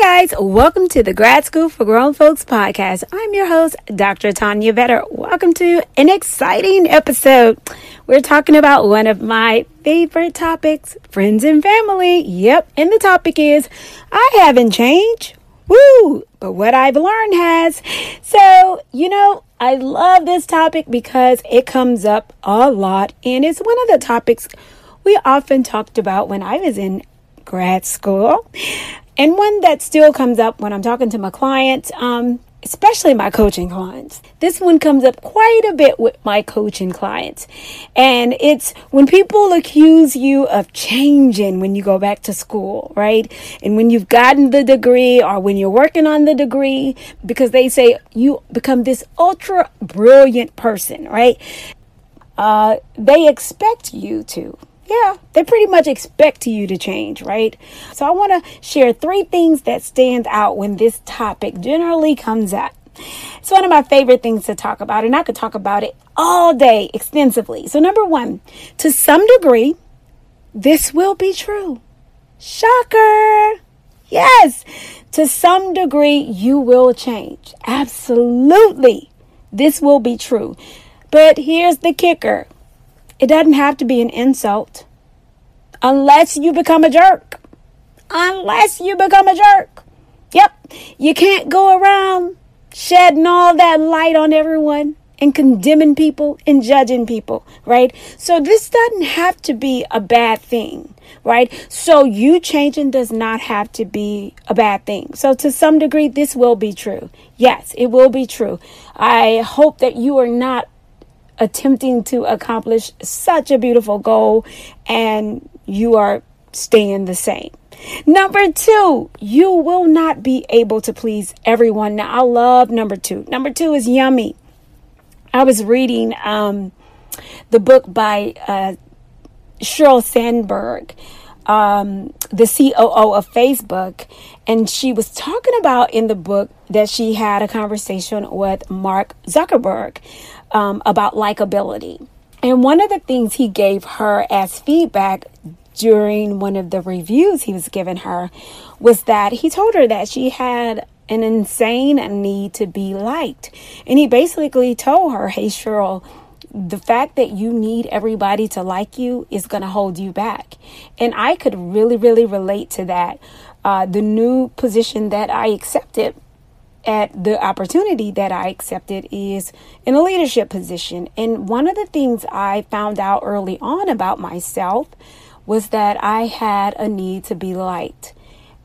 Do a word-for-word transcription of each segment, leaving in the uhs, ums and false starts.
Hey guys, welcome to the Grad School for Grown Folks podcast. I'm your host, Doctor Tanya Vetter. Welcome to an exciting episode. We're talking about one of my favorite topics, friends and family. Yep, and the topic is, I haven't changed. Woo! But what I've learned has. So, you know, I love this topic because it comes up a lot. And it's one of the topics we often talked about when I was in grad school. And one that still comes up when I'm talking to my clients, um, especially my coaching clients. This one comes up quite a bit with my coaching clients. And it's when people accuse you of changing when you go back to school, right? And when you've gotten the degree or when you're working on the degree, because they say you become this ultra brilliant person, right? Uh, they expect you to. Yeah, they pretty much expect you to change, right? So I want to share three things that stand out when this topic generally comes up. It's one of my favorite things to talk about, and I could talk about it all day extensively. So number one, to some degree, this will be true. Shocker! Yes, to some degree, you will change. Absolutely, this will be true. But here's the kicker. It doesn't have to be an insult unless you become a jerk, unless you become a jerk. Yep. You can't go around shedding all that light on everyone and condemning people and judging people, right? So this doesn't have to be a bad thing, right? So you changing does not have to be a bad thing. So to some degree, this will be true. Yes, it will be true. I hope that you are not attempting to accomplish such a beautiful goal and you are staying the same. Number two, you will not be able to please everyone. Now, I love number two. Number two is yummy. I was reading um, the book by uh, Sheryl Sandberg, um, the C O O of Facebook. And she was talking about in the book that she had a conversation with Mark Zuckerberg Um, about likability. And one of the things he gave her as feedback during one of the reviews he was giving her was that he told her that she had an insane need to be liked. And he basically told her, hey, Sheryl, the fact that you need everybody to like you is going to hold you back. And I could really, really relate to that. Uh, the new position that I accepted at the opportunity that I accepted is in a leadership position. And one of the things I found out early on about myself was that I had a need to be liked.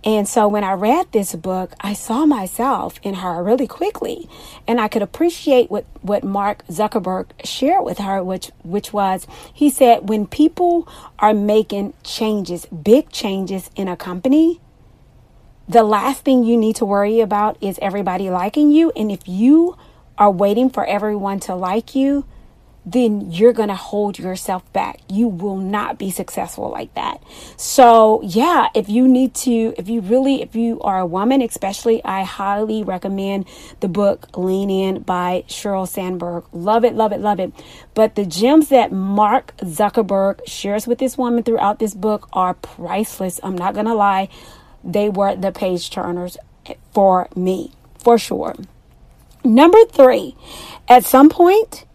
And so when I read this book, I saw myself in her really quickly. And I could appreciate what, what Mark Zuckerberg shared with her, which, which was, he said, when people are making changes, big changes in a company, the last thing you need to worry about is everybody liking you. And if you are waiting for everyone to like you, then you're going to hold yourself back. You will not be successful like that. So yeah, if you need to, if you really, if you are a woman, especially, I highly recommend the book Lean In by Sheryl Sandberg. Love it, love it, love it. But the gems that Mark Zuckerberg shares with this woman throughout this book are priceless. I'm not going to lie. They were the page turners for me, for sure. Number three, at some point,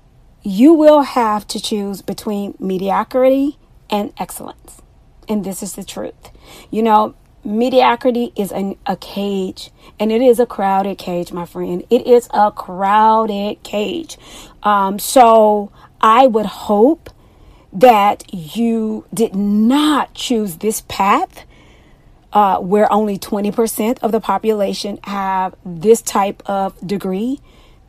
you will have to choose between mediocrity and excellence. And this is the truth. You know, mediocrity is an, a cage, and it is a crowded cage, my friend. It is a crowded cage. Um, so I would hope that you did not choose this path Uh, where only twenty percent of the population have this type of degree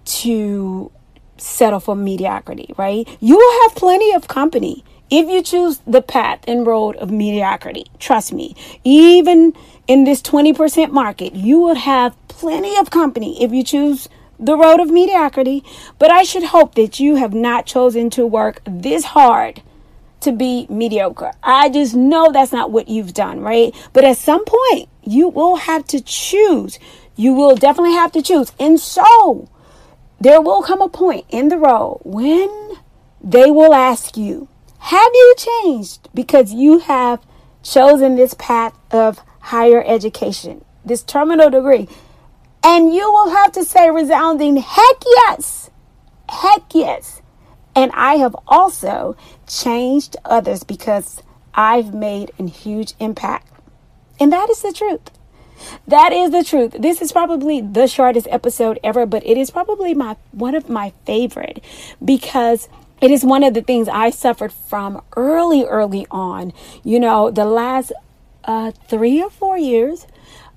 to settle for mediocrity, right? You will have plenty of company if you choose the path and road of mediocrity. Trust me, even in this twenty percent market, you will have plenty of company if you choose the road of mediocrity. But I should hope that you have not chosen to work this hard to be mediocre. I just know that's not what you've done, right? But at some point, you will have to choose. You will definitely have to choose. And so there will come a point in the road when they will ask you, have you changed because you have chosen this path of higher education? this terminal degree. And you will have to say resounding, heck yes, heck yes. And I have also changed others because I've made a huge impact. And that is the truth. That is the truth. This is probably the shortest episode ever, but it is probably my one of my favorite because it is one of the things I suffered from early, early on. You know, the last uh, three or four years,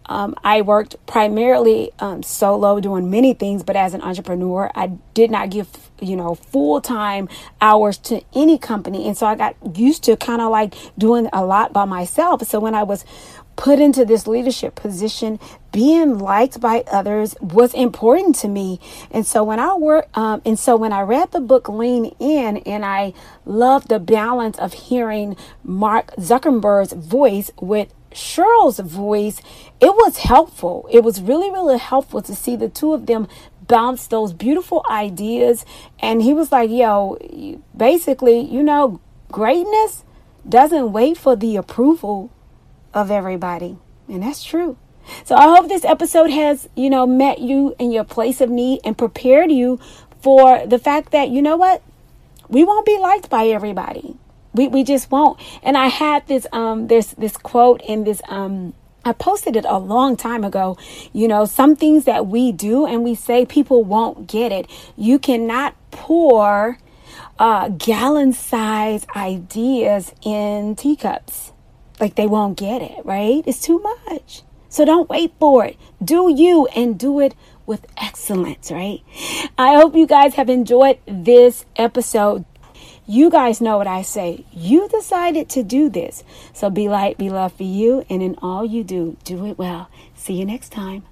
um, I worked primarily um, solo doing many things, but as an entrepreneur, I did not give, you know, full-time hours to any company. And so I got used to kind of like doing a lot by myself. So when I was put into this leadership position, being liked by others was important to me. And so when I work, um, and so when I read the book Lean In, and I loved the balance of hearing Mark Zuckerberg's voice with Sheryl's voice, it was helpful. It was really, really helpful to see the two of them bounce those beautiful ideas. And he was like, yo, basically, you know, greatness doesn't wait for the approval of everybody. And that's true. So I hope this episode has, you know, met you in your place of need and prepared you for the fact that, you know what, we won't be liked by everybody. We we just won't. And I had this um this this quote in this um I posted it a long time ago. You know, some things that we do and we say people won't get it. You cannot pour uh gallon size ideas in teacups. Like they won't get it, right? It's too much. So don't wait for it. Do you and do it with excellence, right? I hope you guys have enjoyed this episode. You guys know what I say. You decided to do this. So be light, be love for you. And in all you do, do it well. See you next time.